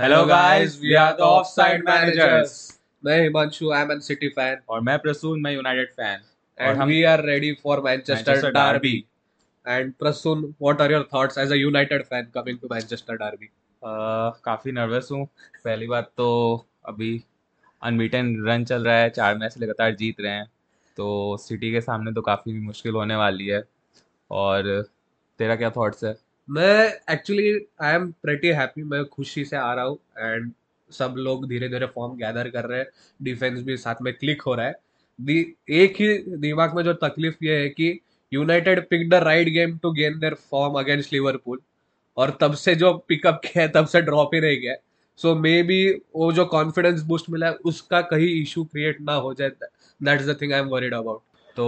Hello guys, we are the offside managers. मैं Himanshu, I am an City fan. और मैं प्रसून, मैं United fan. And we are ready for Manchester derby. And Prasoon, what are your thoughts as a United fan coming to Manchester derby? काफ़ी nervous हूँ। पहली बात तो अभी अनबीटन रन चल रहा है, 4 मैच लगातार जीत रहे हैं, तो सिटी के सामने तो काफ़ी मुश्किल होने वाली है। और तेरा क्या थॉट्स है? मैं actually I am pretty happy, मैं खुशी से आ रहा हूँ। एंड सब लोग धीरे धीरे फॉर्म गैदर कर रहे हैं, डिफेंस भी साथ में क्लिक हो रहा है। एक ही दिमाग में जो तकलीफ ये है कि United pick the right game to gain their form against Liverpool, और तब से जो पिकअप किया है तब से ड्रॉप ही रह गया। सो मे बी वो जो कॉन्फिडेंस बूस्ट मिला है उसका कहीं इशू क्रिएट ना हो जाए, that is the thing I am worried about. तो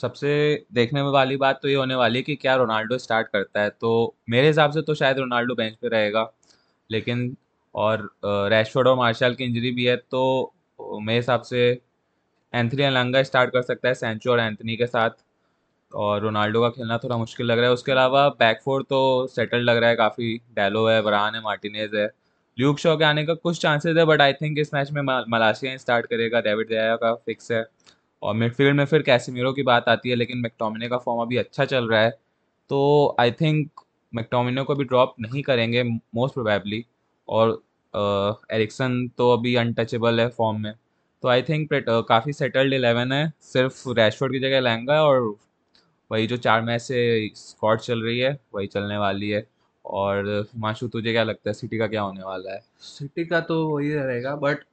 सबसे देखने में वाली बात तो ये होने वाली है कि क्या रोनाल्डो स्टार्ट करता है। तो मेरे हिसाब से तो शायद रोनाल्डो बेंच पे रहेगा, लेकिन और रैशफोर्ड और मार्शल की इंजरी भी है, तो मेरे हिसाब से एंथनी अलंगा स्टार्ट कर सकता है सैंचो और एंथनी के साथ। और रोनाल्डो का खेलना थोड़ा मुश्किल लग रहा है। उसके अलावा बैकफोर्ड तो सेटल लग रहा है काफ़ी, डैलो है, वरान है, मार्टिनेज है, ल्यूक शॉ के आने का कुछ चांसेस है, बट आई थिंक इस मैच में मलाशिया स्टार्ट करेगा, डेविड दया का फिक्स है। और मिडफील्ड में फिर कैसिमिरो की बात आती है, लेकिन मैक्टोमिने का फॉर्म अभी अच्छा चल रहा है, तो आई थिंक मैक्टोमिने को भी ड्रॉप नहीं करेंगे मोस्ट प्रोबेबली। और एरिक्सन तो अभी अनटचेबल है फॉर्म में, तो आई थिंक काफ़ी सेटल्ड 11 है। सिर्फ रैशफोर्ड की जगह लहंगा है, और वही जो 4 मैच से स्क्वाड चल रही है वही चलने वाली है। और हिमांशु, तुझे क्या लगता है सिटी का क्या होने वाला है? सिटी का तो वही रहेगा, but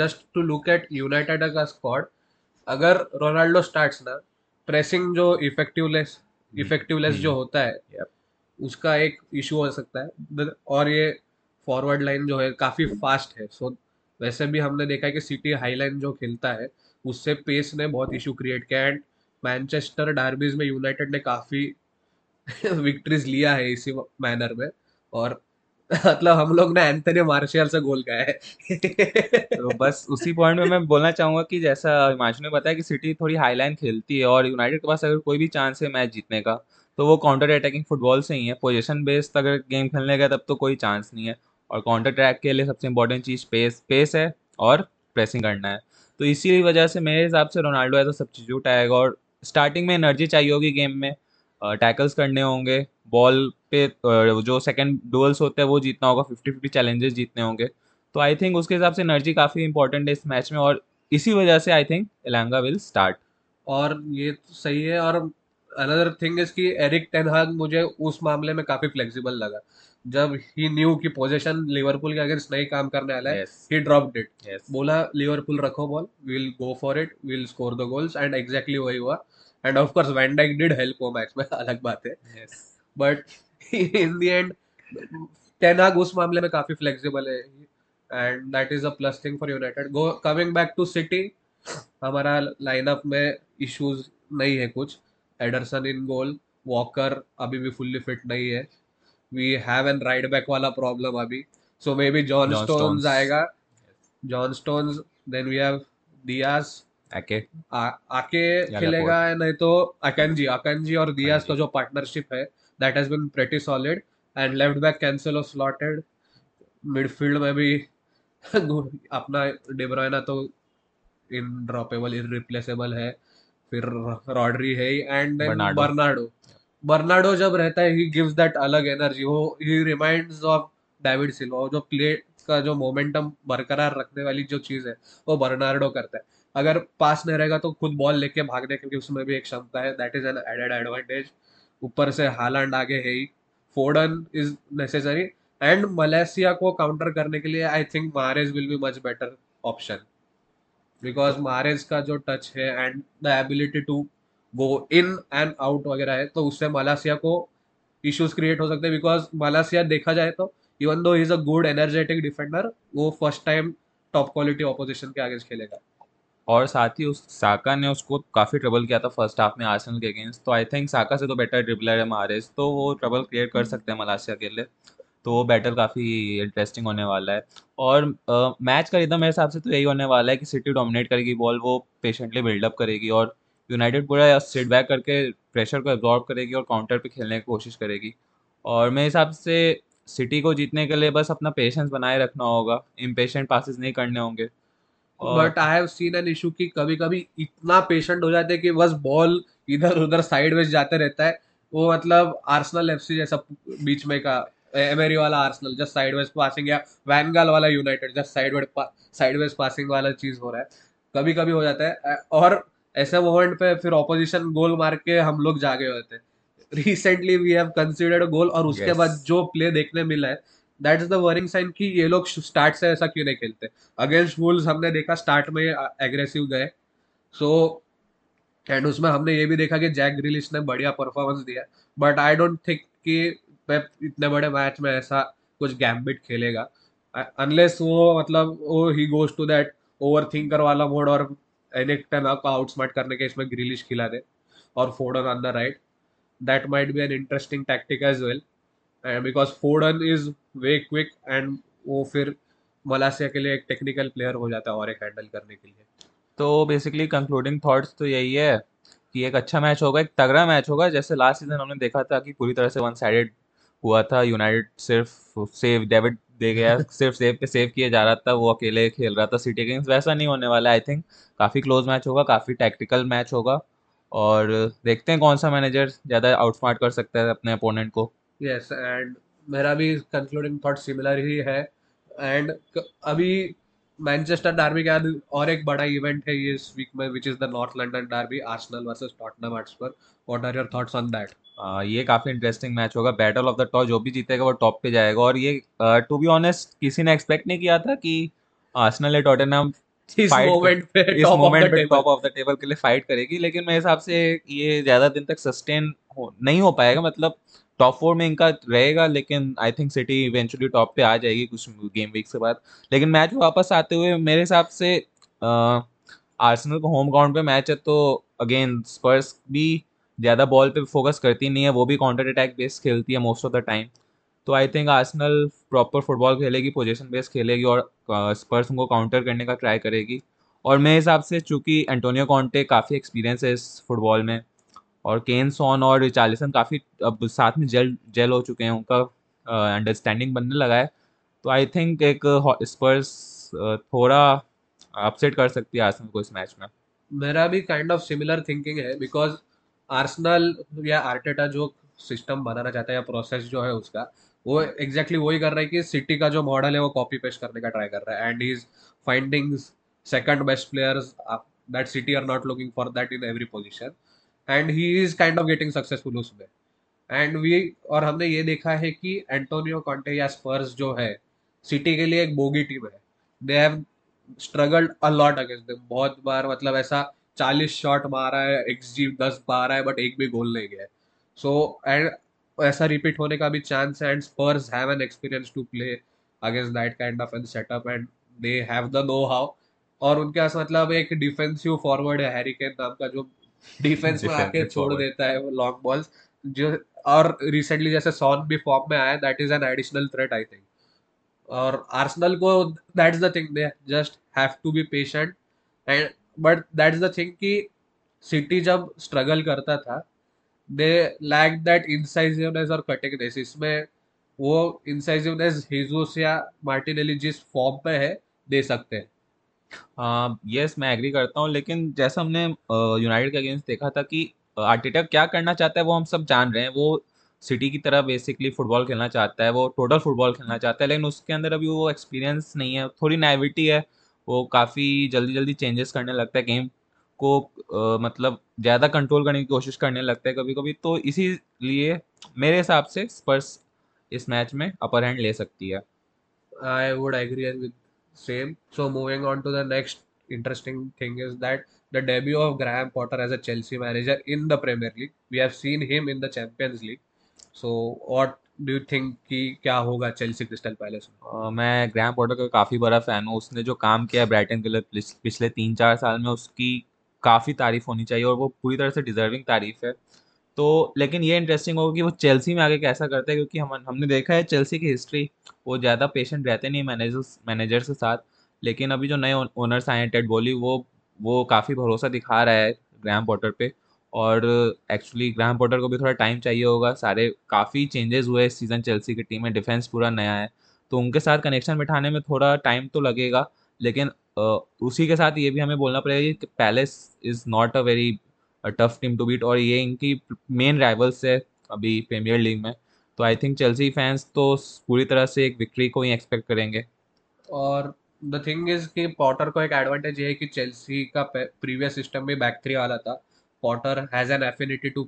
just to look at United का स्क्वाड, अगर रोनाल्डो स्टार्ट्स ना, प्रेसिंग जो इफेक्टिवलेस जो होता है उसका एक इशू हो सकता है। और ये फॉरवर्ड लाइन जो है काफ़ी फास्ट है, सो वैसे भी हमने देखा है कि सिटी हाई लाइन जो खेलता है उससे पेस ने बहुत इशू क्रिएट किया। एंड मैनचेस्टर डर्बीज में यूनाइटेड ने काफ़ी विक्ट्रीज लिया है इसी मैनर में, और मतलब हम लोग ने एंथनी मार्शियल से गोल खाया है। तो बस उसी पॉइंट में मैं बोलना चाहूँगा कि जैसा हिमांशु ने बताया कि सिटी थोड़ी हाई लाइन खेलती है, और यूनाइटेड के पास अगर कोई भी चांस है मैच जीतने का तो वो काउंटर अटैकिंग फुटबॉल से ही है। पोजीशन बेस्ड अगर गेम खेलने का तब तो कोई चांस नहीं है, और काउंटर अटैक के लिए सबसे इंपॉर्टेंट चीज़ पेस है और प्रेसिंग करना है। तो इसी वजह से मेरे हिसाब से रोनाल्डो एज अ सब्स्टिट्यूट आएगा, और स्टार्टिंग में एनर्जी चाहिए होगी गेम में, टैकल्स करने होंगे, बॉल पे जो सेकंड डुअल्स होते हैं वो जीतना होगा, 50-50 चैलेंजेस जीतने होंगे। तो आई थिंक उसके हिसाब से एनर्जी काफ़ी इंपॉर्टेंट है इस मैच में, और इसी वजह से I think Elanga will start. और ये तो सही है। और अनदर थिंग इज कि एरिक टेन हाग मुझे उस मामले में काफ़ी फ्लेक्सिबल लगा, जब ही न्यू की पोजीशन लिवरपूल के अगेंस्ट नहीं काम करने वाला है, ही ड्रॉप्ड इट, बोला लिवरपूल रखो ball, will go for it, will score the goals. And exactly वही हुआ। And of course van Dijk did help वो मैच में, अलग बात है, but in the end ten Hag उस मामले में काफ़ी फ्लेक्सिबल है, and that is a plus thing for United. Go coming back to City, हमारा लाइनअप में इश्यूज नहीं है कुछ, एडरसन इन गोल, वॉकर अभी भी फुल्ली फिट नहीं है, we have an right back वाला प्रॉब्लम अभी, so may be John Stones आएगा, John Stones, then we have Dias, आके खेलेगा, नहीं तो अकंजी और दियाज का जो पार्टनरशिप है that has been pretty solid, and left back Cancelo slotted, midfield में भी अपना De Bruyne तो indroppable, irreplaceable है, फिर Rodri है, and then Bernardo जब रहता है he gives that अलग एनर्जी, वो he reminds of David Silva, वो जो प्ले का जो मोमेंटम बरकरार रखने वाली जो चीज़ है वो बर्नार्डो करता है। अगर पास नहीं रहेगा तो खुद बॉल लेके भागने की उसमें भी एक क्षमता है, that is an added advantage. ऊपर से हालांड आगे है ही, Foden is necessary, and Malacia को काउंटर करने के लिए I think Mahrez will be much better option, because Mahrez का जो टच है and the ability to go in and out वगैरह है, तो उससे मलेशिया को इश्यूज क्रिएट हो सकते हैं। बिकॉज मलेशिया देखा जाए तो even though he is a good energetic defender, वो first time top quality opposition के अगेंस्ट खेलेगा, और साथ ही उस साका ने उसको काफ़ी ट्रबल किया था फर्स्ट हाफ में आर्सेनल के अगेंस्ट, तो आई थिंक साका से तो बेटर ड्रिबलर है मारेज, तो वो ट्रबल क्रिएट कर सकते हैं मलेशिया के लिए, तो वो बैटल काफ़ी इंटरेस्टिंग होने वाला है। और मैच का रिदम मेरे हिसाब से तो यही होने वाला है कि सिटी डोमिनेट करेगी बॉल, वो पेशेंटली बिल्डअप करेगी, और यूनाइटेड पूरा सेट बैक करके प्रेशर को एब्जॉर्ब करेगी और काउंटर पर खेलने की कोशिश करेगी। और मेरे हिसाब से सिटी को जीतने के लिए बस अपना पेशेंस बनाए रखना होगा, इम्पेशेंट पासेस नहीं करने होंगे। But I have seen an issue कि कभी कभी इतना पेशेंट हो जाते हैं कि बस बॉल इधर उधर साइड वेज जाते रहता है, वो मतलब आर्सेनल एफसी जैसा बीच में का एमेरी वाला आर्सेनल जस्ट साइडवेज पासिंग, या वैनगाल वाला यूनाइटेड जस्ट साइडवेज पासिंग वाला चीज़ हो रहा है, कभी कभी हो जाता है। और ऐसे मोमेंट पे फिर ऑपोजिशन गोल मार के हम लोग जागे होते हैं। Recently we have considered a goal और उसके बाद जो प्ले देखने मिला है that is the worrying sign कि ये लोग स्टार्ट से ऐसा क्यों नहीं खेलते। अगेंस्ट वुल्स हमने देखा स्टार्ट में एग्रेसिव गए, सो एंड उसमें हमने ये भी देखा कि जैक ग्रिलिश ने बढ़िया परफॉर्मेंस दिया, बट आई डोंट थिंक कि पेप इतने बड़े मैच में ऐसा कुछ गैम्बिट खेलेगा अनलेस वो मतलब वो he goes to that over thinker वाला मोड और एनेक्टन आपको आउटस्मार्ट करने के इसमें ग्रिलिश खिला दे और Foden on the right, that might be an interesting tactic as well, because Foden is very quick and वो फिर मलासिया के लिए एक टेक्निकल प्लेयर हो जाता है और एक हैंडल करने के लिए। तो बेसिकली कंक्लूडिंग थॉट्स तो यही है कि एक अच्छा मैच होगा, एक तगड़ा मैच होगा, जैसे लास्ट सीजन हमने देखा था कि पूरी तरह से वन साइडेड हुआ था। यूनाइटेड सिर्फ सेव डेविड दे गया सिर्फ सेव पे सेव किया जा रहा था, वो अकेले खेल रहा था सिटी अगेंस्ट। वैसा नहीं होने वाला, आई थिंक काफ़ी क्लोज मैच होगा, काफ़ी टैक्टिकल मैच होगा और देखते हैं कौन सा मैनेजर ज़्यादा आउटस्मार्ट कर सकता है अपने अपोनेंट को। यस एंड मेरा भी कंक्लूडिंग थॉट सिमिलर ही है। एंड अभी मैनचेस्टर डार्बी के बाद और एक बड़ा इवेंट है ये इस वीक में which is the North London derby, Arsenal versus Tottenham Hotspur. What are your thoughts on that? ये काफ़ी इंटरेस्टिंग मैच होगा, बैटल ऑफ द टॉप, जो भी जीतेगा वो टॉप पे जाएगा। और ये टू बी ऑनेस्ट किसी ने एक्सपेक्ट नहीं किया था कि आर्सेनल या टॉटनहम इस मोमेंट पे टॉप ऑफ द टेबल के लिए फाइट करेगी, लेकिन मेरे हिसाब से ये ज़्यादा दिन तक सस्टेन नहीं हो पाएगा। मतलब टॉप फोर में इनका रहेगा, लेकिन I think City eventually top पे आ जाएगी कुछ गेम वीक्स के बाद। लेकिन मैच वापस आते हुए मेरे हिसाब से आर्सेनल को होम ग्राउंड पे मैच है, तो अगेन स्पर्स भी ज़्यादा बॉल पे फोकस करती नहीं है, वो भी काउंटर अटैक बेस खेलती है मोस्ट ऑफ द टाइम। तो I think Arsenal proper football खेलेगी, पोजीशन बेस खेलेगी और स्पर्स को काउंटर करने का ट्राई करेगी। और मेरे हिसाब से चूँकि एंटोनियो कॉन्टे काफ़ी एक्सपीरियंस है इस फुटबॉल में और केन, सॉन और रिचार्लिसन काफ़ी अब साथ में जेल हो चुके हैं, उनका अंडरस्टैंडिंग बनने लगा है, तो आई थिंक एक स्पर्स थोड़ा अपसेट कर सकती है आर्सेनल को इस मैच में। मेरा भी काइंड ऑफ सिमिलर थिंकिंग है, बिकॉज आर्सेनल या आर्टेटा जो सिस्टम बनाना चाहता है या प्रोसेस जो है उसका, वो एग्जैक्टली वही कर रहा है कि सिटी का जो मॉडल है वो कॉपी पेस्ट करने का ट्राई कर रहा है। And he is finding second best players that City are not looking for that in every position, and he is kind of getting successful उसमें। एंड और हमने ये देखा है कि एंटोनियो कॉन्टे या स्पर्स जो है सिटी के लिए एक बोगी टीम है। They have struggled a lot against them, बहुत बार मतलब ऐसा 40 शॉट मारा है, XG 10-12 है, बट एक भी गोल नहीं गया है। सो एंड ऐसा रिपीट होने का भी चांस है, and Spurs have an experience to play against that kind of an setup and they have the know how. और उनके पास मतलब एक डिफेंसिव फॉरवर्ड है हैरी केन नाम का, जो डिफेंस में आके छोड़ देता है वो लॉन्ग बॉल्स जो, और रिसेंटली जैसे सॉन भी फॉर्म में आया, that is an additional threat I think. और आर्सेनल को that is the thing, they just have to be patient and but that is the thing कि सिटी जब स्ट्रगल करता था they lack that incisiveness और cuttingness, इसमें वो incisiveness हिजूस या मार्टिनेली जिस फॉर्म पे है दे सकते हैं। यस, मैं एग्री करता हूँ, लेकिन जैसा हमने यूनाइटेड के अगेंस्ट देखा था कि आर्टेटा क्या करना चाहता है वो हम सब जान रहे हैं। वो सिटी की तरह बेसिकली फुटबॉल खेलना चाहता है, वो टोटल फुटबॉल खेलना चाहता है, लेकिन उसके अंदर अभी वो एक्सपीरियंस नहीं है, थोड़ी नाइविटी है, वो काफ़ी जल्दी जल्दी चेंजेस करने लगता है, गेम को मतलब ज़्यादा कंट्रोल करने की कोशिश करने लगता है कभी कभी। तो इसीलिए मेरे हिसाब से स्पर्स इस मैच में अपर हैंड ले सकती है। I would agree with same. So moving on to the next interesting thing is that the debut of Graham Potter as a Chelsea manager in the Premier League. We have seen him in the Champions League, so what do you think कि क्या होगा Chelsea crystal palace में? मैं Graham Potter का काफ़ी बड़ा fan हूँ, उसने जो काम किया ब्राइटन के लिए पिछले 3-4 साल में उसकी काफ़ी तारीफ होनी चाहिए और वो पूरी तरह से डिजर्विंग तारीफ है। तो लेकिन ये इंटरेस्टिंग होगा कि वो चेल्सी में आगे कैसा करता है, क्योंकि हमने देखा है चेल्सी की हिस्ट्री, वो ज़्यादा पेशेंट रहते नहीं मैनेजर्स के साथ। लेकिन अभी जो नए ओनर्स आए हैं टेड बोली, वो काफ़ी भरोसा दिखा रहा है ग्राहम पॉटर पे और एक्चुअली ग्राहम पॉटर को भी थोड़ा टाइम चाहिए होगा। सारे काफ़ी चेंजेस हुए इस सीज़न चेल्सी की टीम में, डिफेंस पूरा नया है तो उनके साथ कनेक्शन बिठाने में थोड़ा टाइम तो लगेगा। लेकिन उसी के साथ ये भी हमें बोलना पड़ेगा कि Palace is not a very tough team to beat और ये इनकी मेन राइवल्स है अभी प्रीमियर लीग में। तो आई थिंक चेल्सी फैंस तो पूरी तरह से एक विक्ट्री को ही एक्सपेक्ट करेंगे। और द थिंग इज़ कि पॉटर को एक एडवांटेज ये है कि चेल्सी का प्रीवियस सिस्टम भी बैक थ्री वाला था। Potter has an affinity to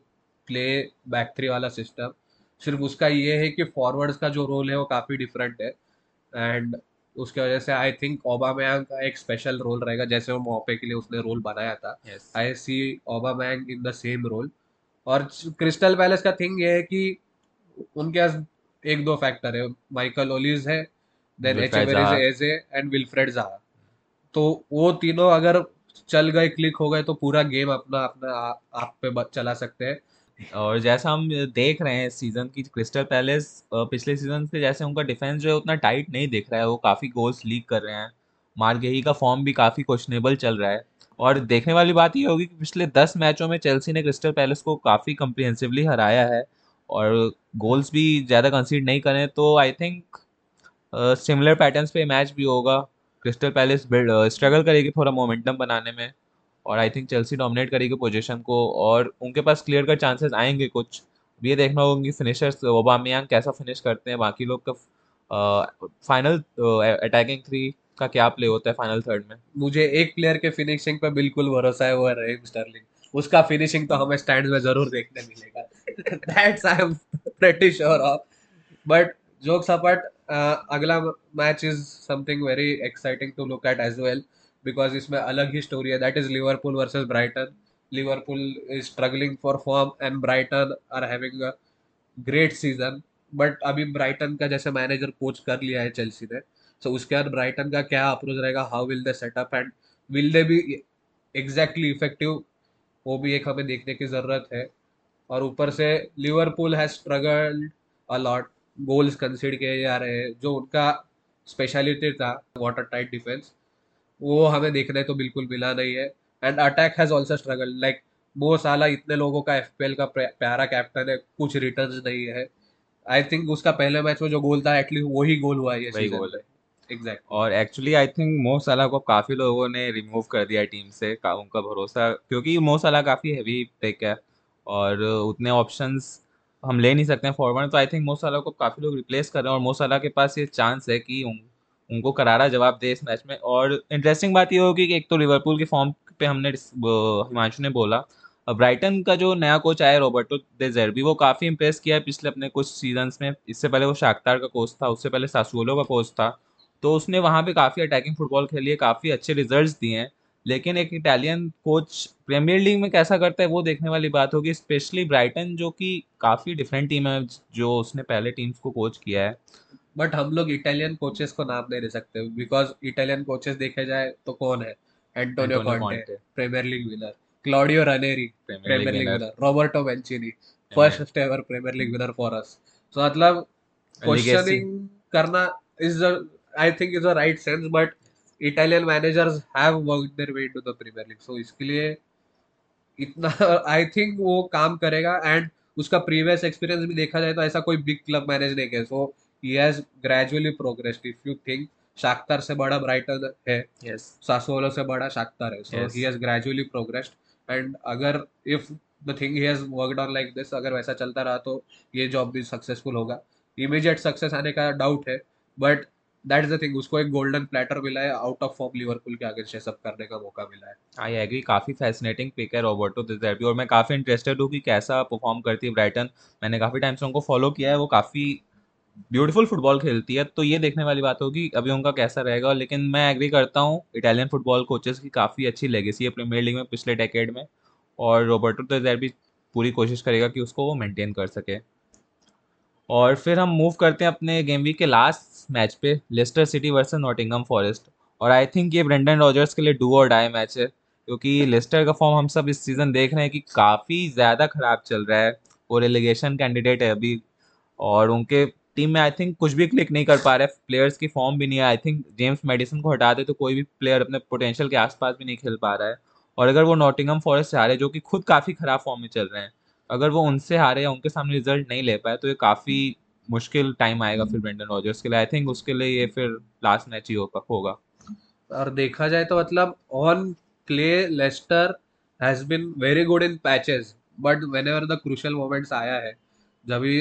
play back three वाला सिस्टम। सिर्फ उसका ये है कि फॉरवर्ड्स का जो रोल है वो काफ़ी डिफरेंट है एंड उसके वजह से आई थिंक ओबामैंग का एक स्पेशल रोल रहेगा, जैसे वो मोपे के लिए उसने रोल बनाया था। I see Aubameyang in the same role. और क्रिस्टल पैलेस का थिंग ये है कि उनके पास एक दो फैक्टर है, माइकल ओलिज है, देन एचेवेरीज एंड विल्फ्रेड ज़ाहा। तो वो तीनों अगर चल गए, क्लिक हो गए तो पूरा गेम अपना अपना आप पे चला सकते हैं। और जैसा हम देख रहे हैं सीज़न की, क्रिस्टल पैलेस पिछले सीजन से जैसे उनका डिफेंस जो है उतना टाइट नहीं दिख रहा है, वो काफ़ी गोल्स लीक कर रहे हैं। मार्गेही का फॉर्म भी काफ़ी क्वेश्चनेबल चल रहा है। और देखने वाली बात ये होगी कि पिछले 10 मैचों में चेल्सी ने क्रिस्टल पैलेस को काफ़ी कम्प्रिहेंसिवली हराया है और गोल्स भी ज़्यादा कंसीड नहीं करें। तो आई थिंक सिमिलर पैटर्न्स पे मैच भी होगा। क्रिस्टल पैलेस स्ट्रगल करेगी थोड़ा मोमेंटम बनाने में और आई थिंक चेल्सी डोमिनेट करेगी पोजीशन को और उनके पास क्लियर कट चांसेस आएंगे कुछ। अब ये देखना होगा कि फिनिशर्स ओबामैंग कैसा फिनिश करते हैं, बाकी लोग का फाइनल अटैकिंग थ्री का क्या प्ले होता है फाइनल थर्ड में। मुझे एक प्लेयर के फिनिशिंग पर बिल्कुल भरोसा है, वो है रहीम स्टर्लिंग। उसका फिनिशिंग तो हमें स्टैंड्स में जरूर देखने मिलेगा, that's I am pretty sure of. But jokes apart, अगला match is something very exciting to look at as well because इसमें अलग ही स्टोरी है, that is Liverpool versus Brighton. Liverpool is struggling for form and Brighton are having a great season. But अभी Brighton का जैसे manager coach कर लिया है चेल्सी ने, सो उसके बाद ब्राइटन का क्या अप्रोच रहेगा, how will they setup and will they be exactly effective, वो भी एक हमें देखने की ज़रूरत है। और ऊपर से Liverpool has struggled a lot, goals concede किए जा रहे हैं, जो उनका स्पेशलिटी था वाटर टाइट डिफेंस, वो हमें देखने तो बिल्कुल मिला नहीं है। And attack has also struggled, like वो साला इतने लोगों का FPL का प्यारा कैप्टन है, कुछ रिटर्न्स नहीं है। आई थिंक उसका पहले मैच में जो गोल था एटलीस्ट वही गोल हुआ है, वही गोल है एग्जैक्ट। और एक्चुअली आई थिंक मो सलाह को काफ़ी लोगों ने रिमूव कर दिया टीम से, उनका भरोसा, क्योंकि मो सलाह काफ़ी हैवी पिक है और उतने ऑप्शंस हम ले नहीं सकते हैं फॉरवर्ड। तो आई थिंक मो सलाह को काफ़ी लोग रिप्लेस कर रहे हैं और मो सलाह के पास ये चांस है कि उनको करारा जवाब दे इस मैच में। और इंटरेस्टिंग बात ये होगी कि एक तो लिवरपूल के फॉर्म पे हमने हिमांशु ने बोला, ब्राइटन का जो नया कोच आया रॉबर्टो दे ज़ेर्बी, वो काफ़ी इंप्रेस किया है पिछले अपने कुछ सीजन्स में। इससे पहले वो शाख्तार का कोच था, उससे पहले सासुओलो का कोच था, तो उसने वहाँ पे काफ़ी अटैकिंग फुटबॉल खेली है, काफ़ी अच्छे रिजल्ट्स दिए हैं। लेकिन एक इटालियन कोच प्रीमियर लीग में कैसा करता है वो देखने वाली बात होगी, स्पेशली ब्राइटन जो कि काफ़ी डिफरेंट टीम है जो उसने पहले टीम्स को कोच किया है। बट हम लोग इटालियन कोचेस को नाम नहीं दे सकते बिकॉज इटालियन कोचेस देखे जाए तो कौन है, Antonio Conte Premier League winner, Claudio Ranieri Premier League winner, Roberto Mancini first ever Premier League winner for us. So मतलब क्वेश्चनिंग करना is I think it's the right sense, but Italian managers have worked their way into the Premier League, so इसके लिए इतना I think वो काम करेगा। and उसका previous experience भी देखा जाए तो ऐसा कोई big club manage नहीं किया, so he has gradually progressed। If you think शाख्तार से बड़ा ब्राइटन है, सासुओलो से बड़ा शाख्तार है, so he has gradually progressed। and अगर if the thing he has worked on like this, अगर वैसा चलता रहा तो ये job भी successful होगा। immediate success आने का doubt है, but That is the thing, उसको एक गोल्डन प्लेटर मिला है, आउट ऑफ फॉर्म लिवरपूल के अगेंस्ट ये सब करने का मौका मिला है। आई एग्री, काफ़ी फैसिनेटिंग पिक है रॉबर्टो दे ज़ेर्बी और मैं काफ़ी इंटरेस्टेड हूँ कि कैसा परफॉर्म करती है ब्राइटन। मैंने काफ़ी टाइम से उनको फॉलो किया है, वो काफ़ी ब्यूटीफुल फुटबॉल खेलती है, तो ये देखने वाली बात होगी अभी उनका कैसा रहेगा। लेकिन मैं एग्री करता हूँ, इटालियन फुटबॉल कोचेस की काफ़ी अच्छी लेगेसी है प्रीमियर लीग में पिछले डेकेड में और रॉबर्टो दे ज़ेर्बी पूरी कोशिश करेगा कि उसको वो मेंटेन कर सके। और फिर हम मूव करते हैं अपने गेम वीक के लास्ट मैच पे, Leicester City versus Nottingham Forest. और आई थिंक ये ब्रेंडन रॉजर्स के लिए डू और डाई मैच है, क्योंकि लेस्टर का फॉर्म हम सब इस सीज़न देख रहे हैं कि काफ़ी ज़्यादा ख़राब चल रहा है, वो रेलेगेशन कैंडिडेट है अभी और उनके टीम में आई थिंक कुछ भी क्लिक नहीं कर पा रहे, प्लेयर्स की फॉर्म भी नहीं है। आई थिंक जेम्स मेडिसन को हटा दे तो कोई भी प्लेयर अपने पोटेंशियल के आसपास भी नहीं खेल पा रहा है और अगर वो नॉटिंघम फॉरेस्ट से हारे, जो कि खुद काफ़ी ख़राब फॉर्म में चल रहे हैं, अगर वो उनसे हारे या उनके सामने रिजल्ट नहीं ले पाए तो ये काफ़ी मुश्किल टाइम आएगा फिर ब्रेंडन रॉजर्स के लिए। आई थिंक उसके लिए ये फिर लास्ट मैच ही होगा। और देखा जाए तो मतलब on play Leicester has been very good in patches, but whenever the crucial moments आया है, जब भी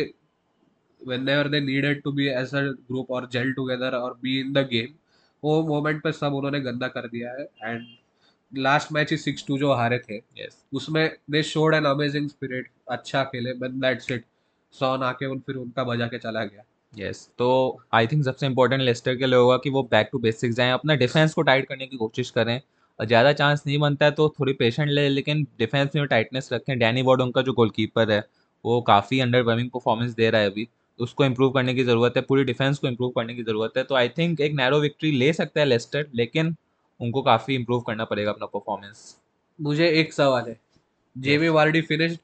whenever they needed to be as a group और जेल टुगेदर और बी इन द गेम, वो मोमेंट पर सब उन्होंने गंदा कर दिया है। एंड लास्ट मैच ही 6-2 जो हारे थे, उसमें they showed an amazing spirit, अच्छा खेले, बट दैट्स इट, सॉन आके फिर उनका बजा के चला गया। यस, तो आई थिंक सबसे इम्पोर्टेंट लेस्टर के लिए होगा कि वो बैक टू बेसिक्स जाएं, अपना डिफेंस को टाइट करने की कोशिश करें, और ज़्यादा चांस नहीं बनता है तो थोड़ी पेशेंट ले, लेकिन डिफेंस में टाइटनेस रखें। डैनी वॉर्ड उनका जो गोलकीपर है वो काफ़ी अंडरवेलमिंग परफॉर्मेंस दे रहा है अभी, उसको इम्प्रूव करने की ज़रूरत है, पूरी डिफेंस को इम्प्रूव करने की ज़रूरत है। तो आई थिंक एक नैरो विक्ट्री ले सकता है लेस्टर, लेकिन उनको काफ़ी इम्प्रूव करना पड़ेगा अपना परफॉर्मेंस। मुझे एक सवाल है, Jamie Vardy finish,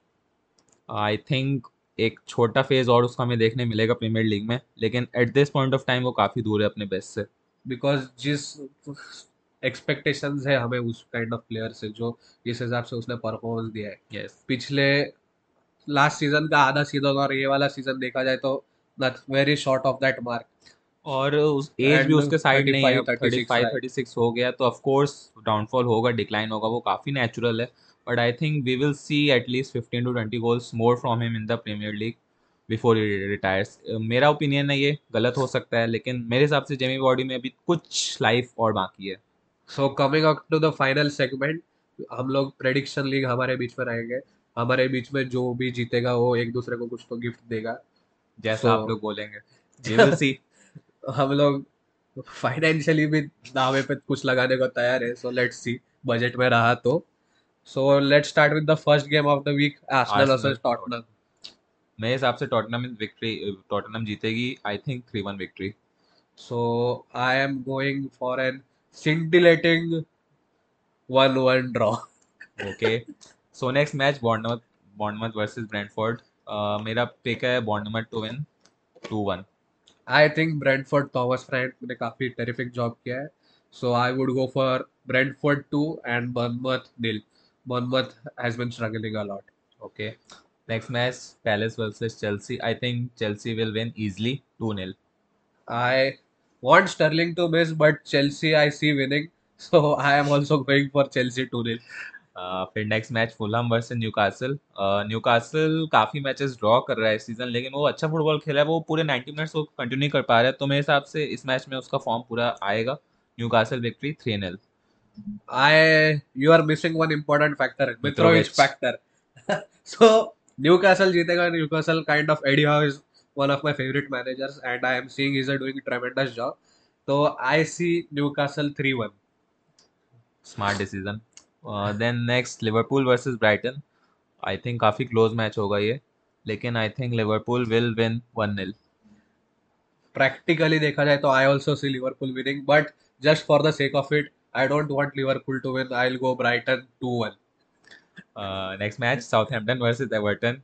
I think एक छोटा फेज और उसका हमें देखने मिलेगा प्रीमियर लीग में, लेकिन at this point of time वो काफ़ी दूर है अपने बेस्ट से, बिकॉज जिस एक्सपेक्टेशंस है हमें उस काइंड ऑफ प्लेयर से, जो जिस हिसाब से उसने परफॉर्मेंस दिया है। यस, पिछले लास्ट सीजन का आधा सीजन और ये वाला सीजन देखा जाए तो very short of that mark, और उस एज भी उसके साइड नहीं है, 35-36 हो गया, तो ऑफकोर्स डाउनफॉल होगा, डिक्लाइन होगा, वो काफ़ी नेचुरल है। But I think we will see at least 15-20 goals more from him in the Premier League before he retires. मेरा ओपिनियन है, ये गलत हो सकता है, लेकिन मेरे हिसाब से जेमी वॉर्डी में अभी कुछ लाइफ और बाकी है। So coming up to the final segment, हम लोग प्रेडिक्शन लीग हमारे बीच में रहेंगे, हमारे बीच में जो भी जीतेगा वो एक दूसरे को कुछ तो गिफ्ट देगा, जैसा आप लोग बोलेंगे, वी विल सी। हम लोग फाइनेंशियली भी दावे पे कुछ लगाने को तैयार है, सो लेट्स सी, बजट में रहा तो। So let's start with the first game of the week, Arsenal versus Tottenham. मेरे हिसाब से टॉटनम जीतेगी, I think 3-1 victory. So I am going for an scintillating 1-1 draw. Okay, so next match Bournemouth versus Brentford, मेरा pick है Bournemouth to win 2-1। I think Brentford, Thomas Frank ने काफ़ी terrific job किया है, so I would go for Brentford 2 and Bournemouth nil. Bournemouth has been struggling a lot. Okay. Next match, Palace versus Chelsea. I think Chelsea will win easily 2-0. I want Sterling to miss, but Chelsea I see winning. So I am also going for Chelsea 2-0. फिर next match, Fulham versus Newcastle. Newcastle काफ़ी matches draw कर रहा है इस season, लेकिन वो अच्छा football खेला है, वो पूरे 90 मिनट्स को कंटिन्यू नहीं कर पा रहा है, तो मेरे हिसाब से इस मैच में उसका फॉर्म पूरा आएगा। Newcastle victory 3-0. You are missing one important factor, Mitrovic factor. So Newcastle जीतेगा। Newcastle kind of Eddie Howe is one of my favorite managers, and I am seeing he's doing a tremendous job. So I see Newcastle 3-1. Smart decision. Then next Liverpool versus Brighton. I think काफी close match होगा ये, लेकिन I think Liverpool will win 1-0. Practically देखा जाए तो I also see Liverpool winning, but just for the sake of it. I don't want Liverpool to win. I'll go Brighton 2-1. Next match, Southampton versus Everton.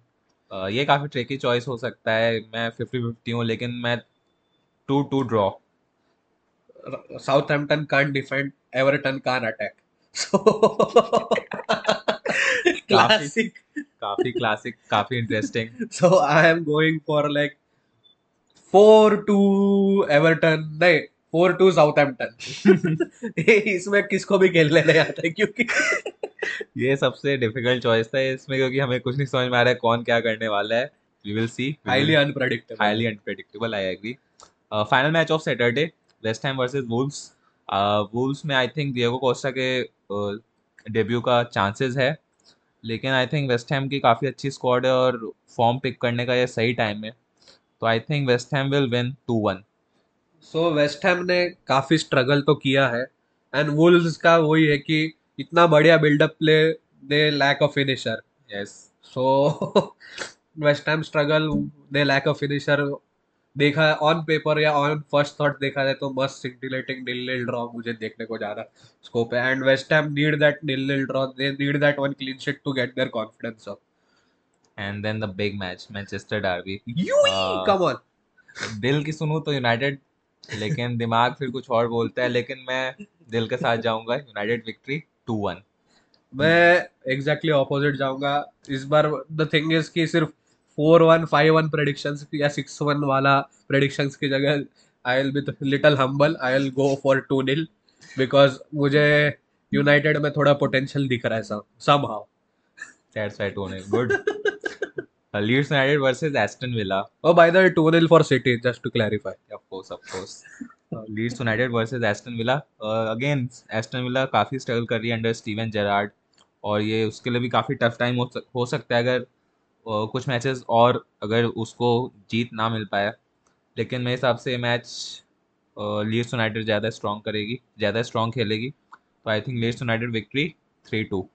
ये काफ़ी tricky choice हो सकता है, मैं 50-50 हूँ, लेकिन मैं 2-2 draw. Southampton can't defend, Everton can't attack. So classic. काफ़ी classic, काफ़ी interesting. So I am going for like 4-2 Everton. नहीं, 4-2 साउथहैम्पटन। इसमें किसको भी खेलने नहीं आता है, क्योंकि ये सबसे डिफिकल्ट चॉइस था इसमें, क्योंकि हमें कुछ नहीं समझ में आ रहा है कौन क्या करने वाला है। We will see, highly unpredictable. I agree. Final match of Saturday, West Ham versus Wolves. Wolves में आई थिंक डिएगो कोस्टा के डेब्यू का चांसेस है, लेकिन आई थिंक वेस्ट हैम की काफ़ी अच्छी स्क्वाड है और फॉर्म पिक करने का यह सही टाइम है, तो I think West Ham will win 2-1। So West Ham ने काफ़ी स्ट्रगल तो किया है, एंड वुल्व्स का वही है कि इतना बढ़िया buildup play they lack of finisher. Yes, so West Ham struggle they lack of finisher, देखा ऑन पेपर या ऑन फर्स्ट थॉट देखा जाए तो मस्ट सिंटिलेटिंग 0-0 ड्रॉ मुझे देखने को ज़्यादा स्कोप है, and West Ham need that 0-0 draw, they need that one clean sheet to get their confidence up. And then the big match, Manchester derby. Come on, दिल की सुनूं तो यूनाइटेड, लेकिन दिमाग फिर कुछ और बोलता है, लेकिन मैं दिल के साथ जाऊंगा, यूनाइटेड विक्ट्री 2-1। मैं एग्जैक्टली ऑपोजिट जाऊंगा इस बार। द थिंग इज कि सिर्फ 4-1 5-1 प्रेडिक्शंस या 6-1 वाला प्रेडिक्शंस की जगह I will be little humble, I will go for 2-0 because मुझे यूनाइटेड में थोड़ा पोटेंशियल दिख रहा है somehow. That's why 2-0 good. Leeds United versus Aston Villa. Oh, by the way, 2-0 for City, just to clarify. Of course. Leeds United versus Aston Villa. Again, Aston Villa काफी struggle कर रही है under Steven Gerrard और ये उसके लिए भी काफ़ी टफ टाइम हो सकता है अगर कुछ मैचेस और अगर उसको जीत ना मिल पाया। लेकिन मेरे हिसाब से मैच Leeds United ज़्यादा स्ट्रॉन्ग करेगी, ज़्यादा स्ट्रॉन्ग खेलेगी, तो I think Leeds United victory 3-2।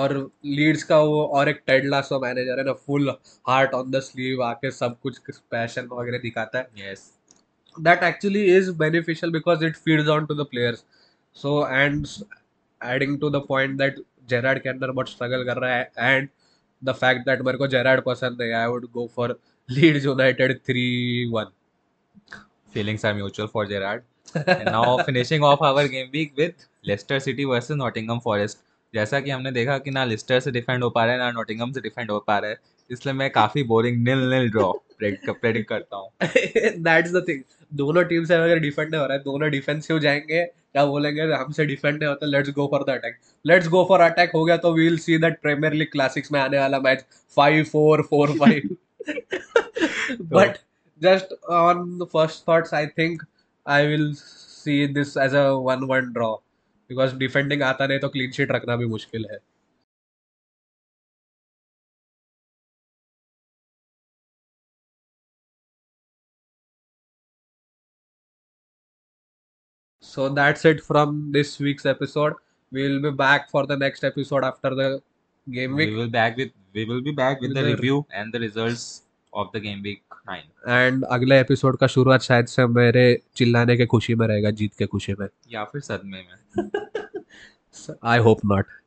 और लीड्स का वो और एक टेड लासो मैनेजर है ना, full heart on the sleeve आके सब कुछ पैशन वगैरह दिखाता है। Yes, that actually is beneficial because it feeds on to the players. So and adding to the point that Gerrard के अंदर बहुत स्ट्रगल कर रहा है एंड द फैक्ट दैट मेरे को जेरार्ड पसंद है, I would go for Leeds United 3-1। Feelings are mutual for Gerrard. Now finishing of our game week with Leicester City versus Nottingham Forest. जैसा कि हमने देखा कि ना लेस्टर से डिफेंड हो पा रहा है ना नॉटिंघम से डिफेंड हो पा रहा है, इसलिए मैं काफ़ी बोरिंग nil-nil ड्रॉ प्रेडिक्ट करता हूँ। दैट्स द थिंग, दोनों टीम से अगर डिफेंड नहीं हो रहा है, दोनों डिफेंसिव जाएंगे या बोलेंगे हमसे डिफेंड नहीं होता, let's go for the attack, let's go for attack हो गया तो we will see that Premier League classics में आने वाला match 5-4, 4-5। But just on first thoughts I think I will see this as a 1-1 draw because defending आता नहीं तो clean sheet रखना भी मुश्किल है। So that's it from this week's episode. We will be back for the next episode after the game week. We will be back with the review and the results of the game week 9. And अगले episode का शुरुआत शायद से मेरे चिल्लाने के खुशी में रहेगा, जीत के खुशी में या फिर सदमे में। I hope not.